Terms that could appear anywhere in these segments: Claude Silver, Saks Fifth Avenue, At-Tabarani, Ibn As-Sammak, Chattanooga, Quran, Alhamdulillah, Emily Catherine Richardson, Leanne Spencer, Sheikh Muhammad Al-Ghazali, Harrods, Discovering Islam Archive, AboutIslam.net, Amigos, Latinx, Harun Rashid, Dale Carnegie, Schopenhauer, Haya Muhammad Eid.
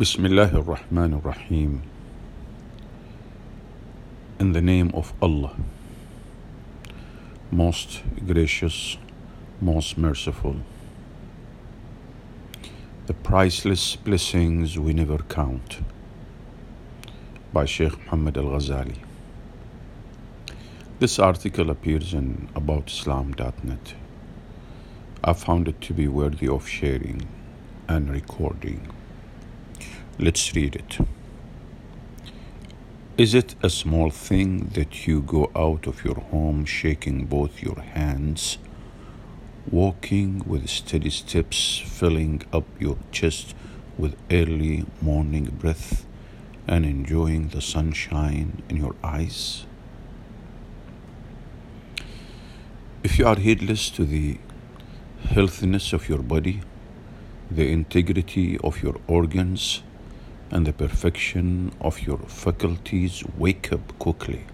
بسم الله الرحمن الرحيم. In the name of Allah, most gracious, most merciful. The priceless blessings we never count, by Sheikh Muhammad Al-Ghazali. This article appears in AboutIslam.net. I found it to be worthy of sharing and recording. Let's read it. Is it a small thing that you go out of your home shaking both your hands, walking with steady steps, filling up your chest with early morning breath, and enjoying the sunshine in your eyes? If you are heedless to the healthiness of your body, the integrity of your organs, and the perfection of your faculties, wake up quickly.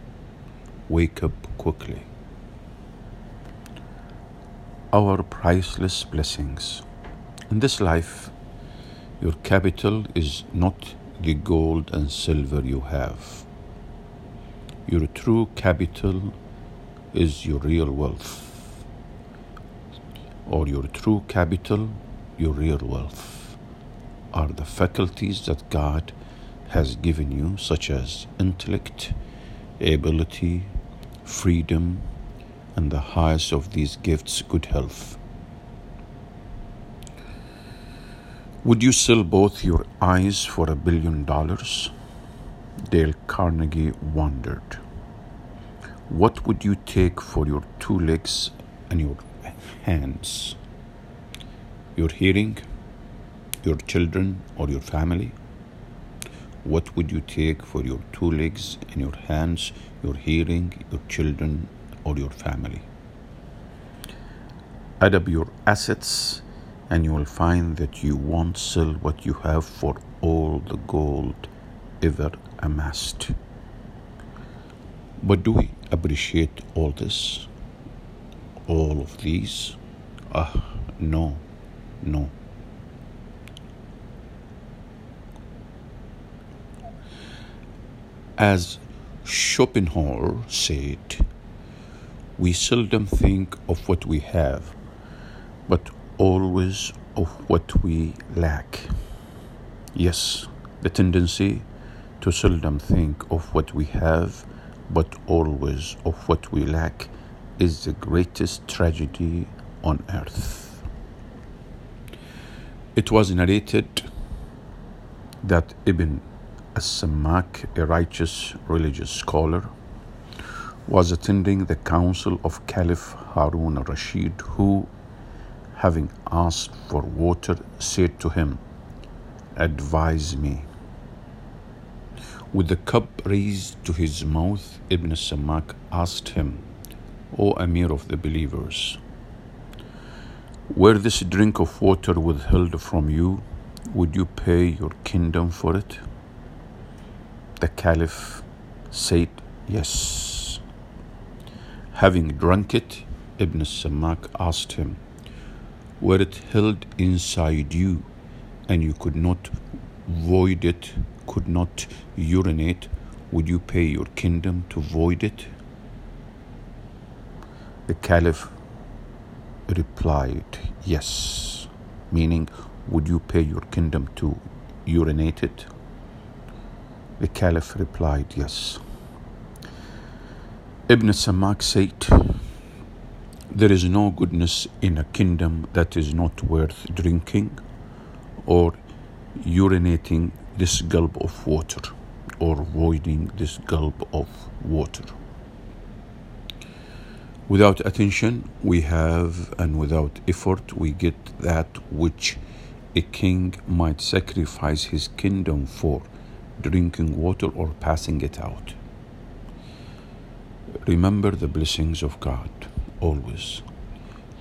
Wake up quickly. Our priceless blessings. In this life, your capital is not the gold and silver you have. Your true capital is your real wealth. Or your true capital, your real wealth, are the faculties that God has given you, such as intellect, ability, freedom, and the highest of these gifts, good health. Would you sell both your eyes for $1 billion? Dale Carnegie wondered. What would you take for your two legs and your hands? Your hearing? Your children or your family? What would you take for your two legs and your hands, your hearing, your children, or your family? Add up your assets and you will find that you won't sell what you have for all the gold ever amassed. But do we appreciate all this? All of these? No. As Schopenhauer said, we seldom think of what we have, but always of what we lack. Yes, the tendency to seldom think of what we have, but always of what we lack, is the greatest tragedy on earth. It was narrated that Ibn As-Sammak, a righteous religious scholar, was attending the council of Caliph Harun Rashid, who, having asked for water, said to him, "Advise me." With the cup raised to his mouth, Ibn As-Sammak asked him, "O Amir of the believers, were this drink of water withheld from you, would you pay your kingdom for it?" The Caliph said, "Yes." Having drunk it, Ibn As-Sammak asked him, "Were it held inside you and you could not void it, could not urinate, would you pay your kingdom to void it?" The Caliph replied, "Yes," meaning, "Would you pay your kingdom to urinate it?" The Caliph replied, "Yes." Ibn As-Sammak said, "There is no goodness in a kingdom that is not worth drinking or urinating this gulp of water or voiding this gulp of water." Without attention we have, and without effort we get that which a king might sacrifice his kingdom for, drinking water or passing it out. Remember the blessings of God always.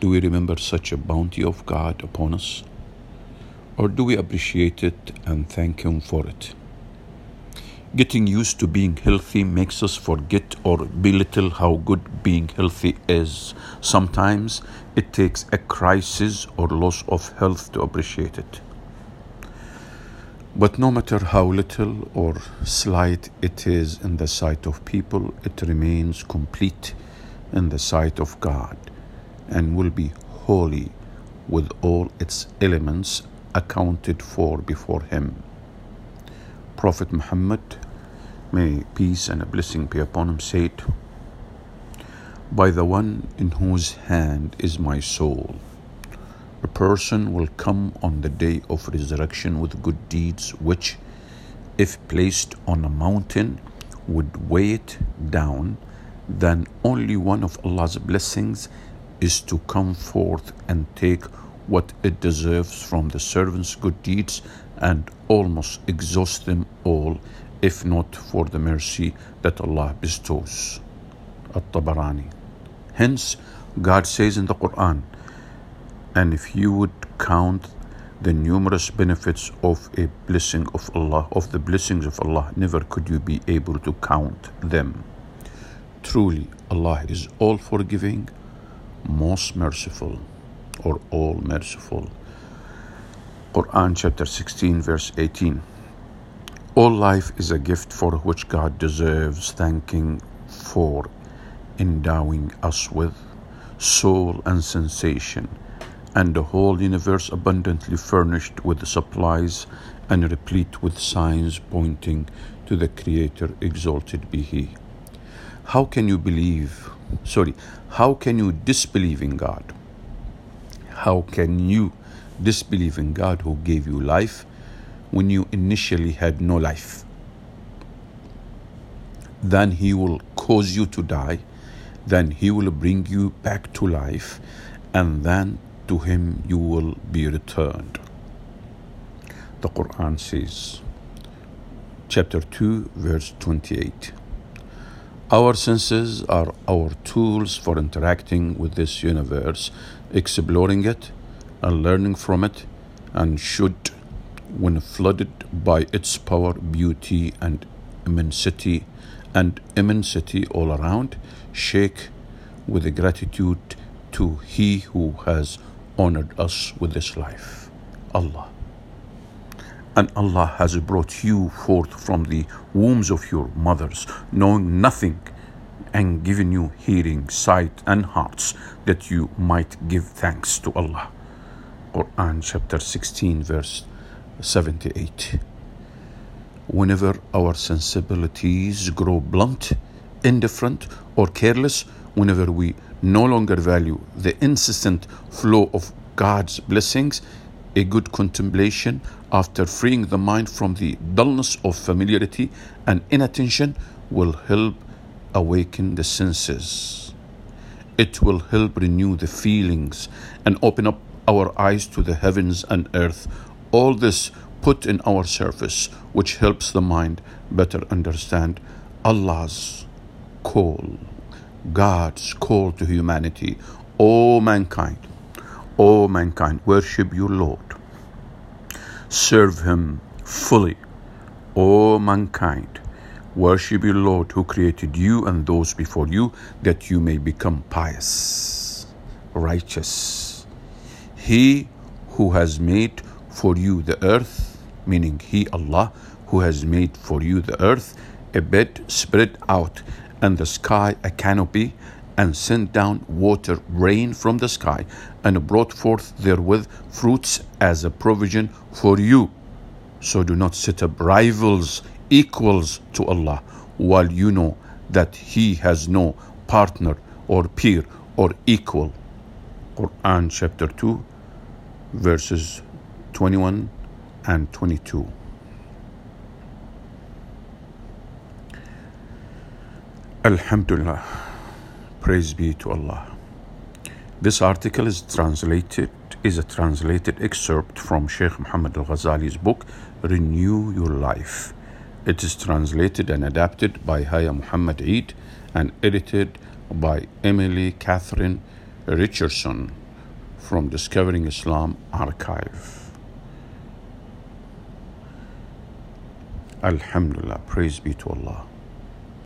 Do we remember such a bounty of God upon us? Or do we appreciate it and thank Him for it? Getting used to being healthy makes us forget or belittle how good being healthy is. Sometimes it takes a crisis or loss of health to appreciate it. But no matter how little or slight it is in the sight of people, it remains complete in the sight of God and will be holy with all its elements accounted for before Him. Prophet Muhammad, may peace and a blessing be upon him, said, "By the one in whose hand is my soul, a person will come on the day of resurrection with good deeds which, if placed on a mountain, would weigh it down. Then only one of Allah's blessings is to come forth and take what it deserves from the servant's good deeds and almost exhaust them all, if not for the mercy that Allah bestows." At-Tabarani. Hence, God says in the Quran, "And if you would count the numerous benefits of a blessing of Allah, of the blessings of Allah, never could you be able to count them. Truly, Allah is all forgiving, most merciful," or all merciful. Quran chapter 16, verse 18. All life is a gift for which God deserves thanking for endowing us with soul and sensation, and the whole universe abundantly furnished with supplies and replete with signs pointing to the Creator, exalted be He. How can you disbelieve in God? How can you disbelieve in God who gave you life when you initially had no life? Then He will cause you to die, then He will bring you back to life, and then to Him you will be returned. The Quran says, chapter 2, verse 28. Our senses are our tools for interacting with this universe, exploring it, and learning from it, and should, when flooded by its power, beauty, and immensity all around, shake with gratitude to He who has honored us with this life, Allah. And Allah has brought you forth from the wombs of your mothers, knowing nothing, and given you hearing, sight, and hearts, that you might give thanks to Allah. Quran chapter 16, verse 78. Whenever our sensibilities grow blunt, indifferent, or careless, whenever we no longer value the incessant flow of God's blessings, a good contemplation, after freeing the mind from the dullness of familiarity and inattention, will help awaken the senses. It will help renew the feelings and open up our eyes to the heavens and earth, all this put in our service, which helps the mind better understand Allah's call, God's call to humanity. O mankind, worship your Lord. Serve Him fully. O mankind, worship your Lord who created you and those before you, that you may become pious, righteous. He who has made for you the earth, meaning He, Allah, who has made for you the earth a bed spread out, and the sky a canopy, and sent down water, rain from the sky, and brought forth therewith fruits as a provision for you. So do not set up rivals, equals to Allah, while you know that He has no partner or peer or equal. Quran chapter 2, verses 21 and 22. Alhamdulillah, praise be to Allah. This article is a translated excerpt from Sheikh Muhammad Al-Ghazali's book, Renew Your Life. It is translated and adapted by Haya Muhammad Eid and edited by Emily Catherine Richardson from Discovering Islam Archive. Alhamdulillah, praise be to Allah.